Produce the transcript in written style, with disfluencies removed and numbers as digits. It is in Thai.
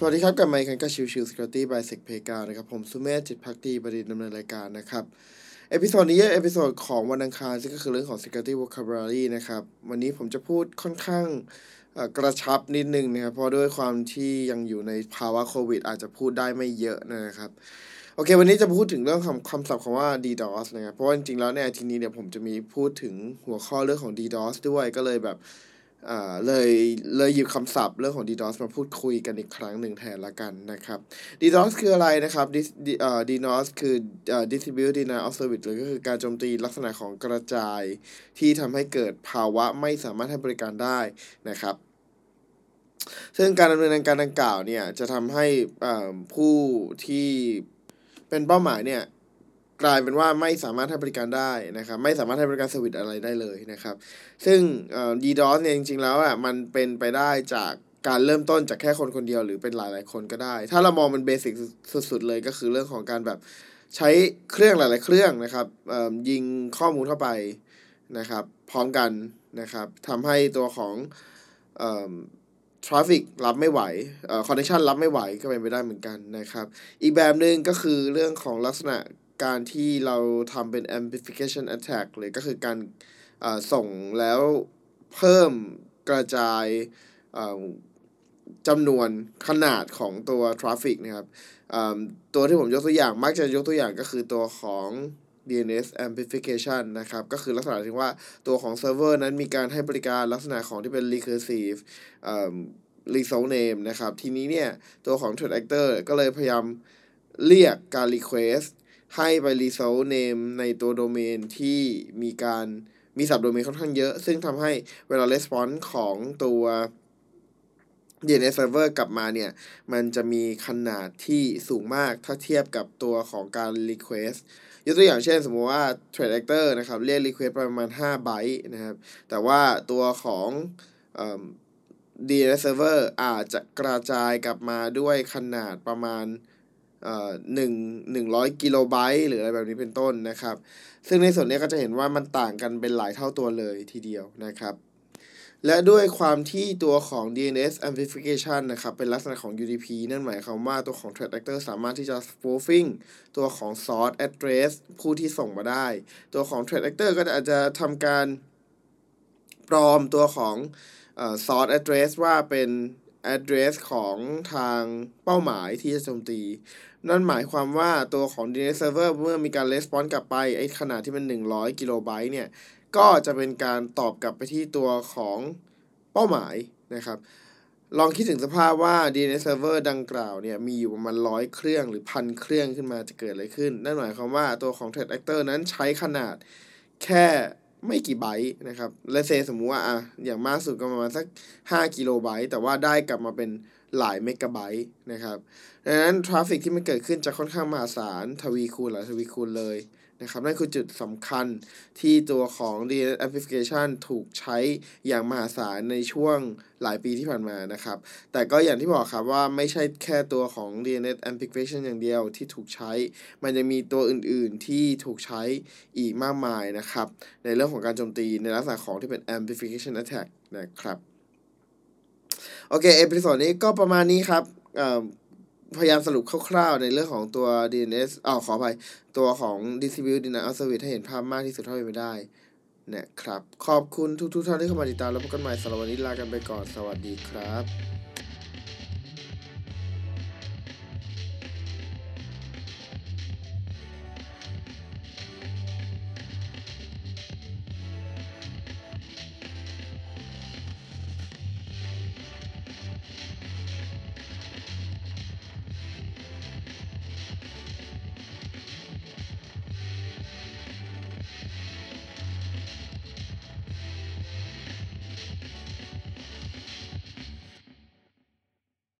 สวัสดีครับกลับมาอีกครั้งกับชิวๆ Security by Sec Playground นะครับผมสุเมธ จิตภักดีประดิษฐ์ดำเนินรายการนะครับเอพิโซดนี้เป็นเอพิโซดของวันอังคารซึ่งก็คือเรื่องของ Security Vocabulary นะครับวันนี้ผมจะพูดค่อนข้างกระชับนิดนึงนะครับเพราะด้วยความที่ยังอยู่ในภาวะโควิดอาจจะพูดได้ไม่เยอะนะครับโอเควันนี้จะพูดถึงเรื่องคำศัพท์คำว่า DDoS นะครับเพราะว่าจริงๆแล้วในอาทิตย์นี้เนี่ยผมจะมีพูดถึงหัวข้อเรื่องของ DDoS ด้วยก็เลยแบบเลยหยิบคำศัพท์เรื่องของ DDoS มาพูดคุยกันอีกครั้งหนึ่งแทนละกันนะครับ DDoS คืออะไรนะครับ DDoS คือ Distributed Denial of Service หรือก็คือการโจมตีลักษณะของกระจายที่ทำให้เกิดภาวะไม่สามารถให้บริการได้นะครับซึ่งการดำเนินการดังกล่าวเนี่ยจะทำให้ผู้ที่เป็นเป้าหมายเนี่ยกลายเป็นว่าไม่สามารถให้บริการได้นะครับไม่สามารถให้บริการเซอร์วิสอะไรได้เลยนะครับซึ่งDDoS เนี่ยจริงๆแล้วอ่ะมันเป็นไปได้จากการเริ่มต้นจากแค่คนคนเดียวหรือเป็นหลายๆคนก็ได้ถ้าเรามองมันเบสิกสุดๆเลยก็คือเรื่องของการแบบใช้เครื่องหลายๆเครื่องนะครับยิงข้อมูลเข้าไปนะครับพร้อมกันนะครับทำให้ตัวของtraffic รับไม่ไหวconnection รับไม่ไหวก็เป็นไปได้เหมือนกันนะครับอีกแบบนึงก็คือเรื่องของลักษณะการที่เราทำเป็น amplification attack เลยก็คือการส่งแล้วเพิ่มกระจายจำนวนขนาดของตัว traffic นะครับตัวที่ผมยกตัวอย่างมักจะยกตัวอย่างก็คือตัวของ DNS amplification นะครับก็คือลักษณะที่ว่าตัวของเซิร์ฟเวอร์นั้นมีการให้บริการลักษณะของที่เป็น recursive resource name นะครับทีนี้เนี่ยตัวของ threat actor ก็เลยพยายามเรียกการ requestให้ไป resource name ในตัวโดเมนที่มีศัพท์โดเมนค่อนข้างเยอะซึ่งทำให้เวลา response ของตัว DNS server กลับมาเนี่ยมันจะมีขนาดที่สูงมากถ้าเทียบกับตัวของการ request ยกตัวอย่างเช่นสมมุติว่า threat actor นะครับเรียก request ประมาณ5ไบต์นะครับแต่ว่าตัวของDNS server อาจจะกระจายกลับมาด้วยขนาดประมาณ100กิโลไบต์หรืออะไรแบบนี้เป็นต้นนะครับซึ่งในส่วนนี้ก็จะเห็นว่ามันต่างกันเป็นหลายเท่าตัวเลยทีเดียวนะครับและด้วยความที่ตัวของ DNS amplification นะครับเป็นลักษณะของ UDP นั่นหมายความว่าตัวของ threat actor สามารถที่จะ spoofing ตัวของ source address ผู้ที่ส่งมาได้ตัวของ threat actor ก็อาจจะทำการปลอมตัวของsource address ว่าเป็นaddress ของทางเป้าหมายที่จะโจมตีนั่นหมายความว่าตัวของ DNS server เมื่อมีการ response กลับไปไอ้ขนาดที่เป็น100กิโลไบต์เนี่ยก็จะเป็นการตอบกลับไปที่ตัวของเป้าหมายนะครับลองคิดถึงสภาพว่า DNS server ดังกล่าวเนี่ยมีอยู่ประมาณ100เครื่องหรือ 1,000 เครื่องขึ้นมาจะเกิดอะไรขึ้นนั่นหมายความว่าตัวของ threat actor นั้นใช้ขนาดแค่ไม่กี่ไบต์นะครับและเซสมมุติว่าอย่างมากสุดก็ประมาณสัก5กิโลไบต์แต่ว่าได้กลับมาเป็นหลายเมกะไบต์นะครับดังนั้นทราฟฟิกที่มันเกิดขึ้นจะค่อนข้างมหาศาลทวีคูณเลยนะครับนั่นคือจุดสำคัญที่ตัวของ DNS amplification ถูกใช้อย่างมหาศาลในช่วงหลายปีที่ผ่านมานะครับแต่ก็อย่างที่บอกครับว่าไม่ใช่แค่ตัวของ DNS amplification อย่างเดียวที่ถูกใช้มันจะมีตัวอื่นๆที่ถูกใช้อีกมากมายนะครับในเรื่องของการโจมตีในลักษณะของที่เป็น amplification attack นะครับโอเคเอพิโซดนี้ก็ประมาณนี้ครับพยายามสรุปคร่าวๆในเรื่องของตัว DNS ขออภัยตัวของ Distributed Denial of Service ให้เห็นภาพมากที่สุดเท่าที่เป็นไปได้นะครับขอบคุณทุกๆท่านที่เข้ามาติดตามแล้วพบกันใหม่สัปดาห์นี้ลากันไปก่อนสวัสดีครับ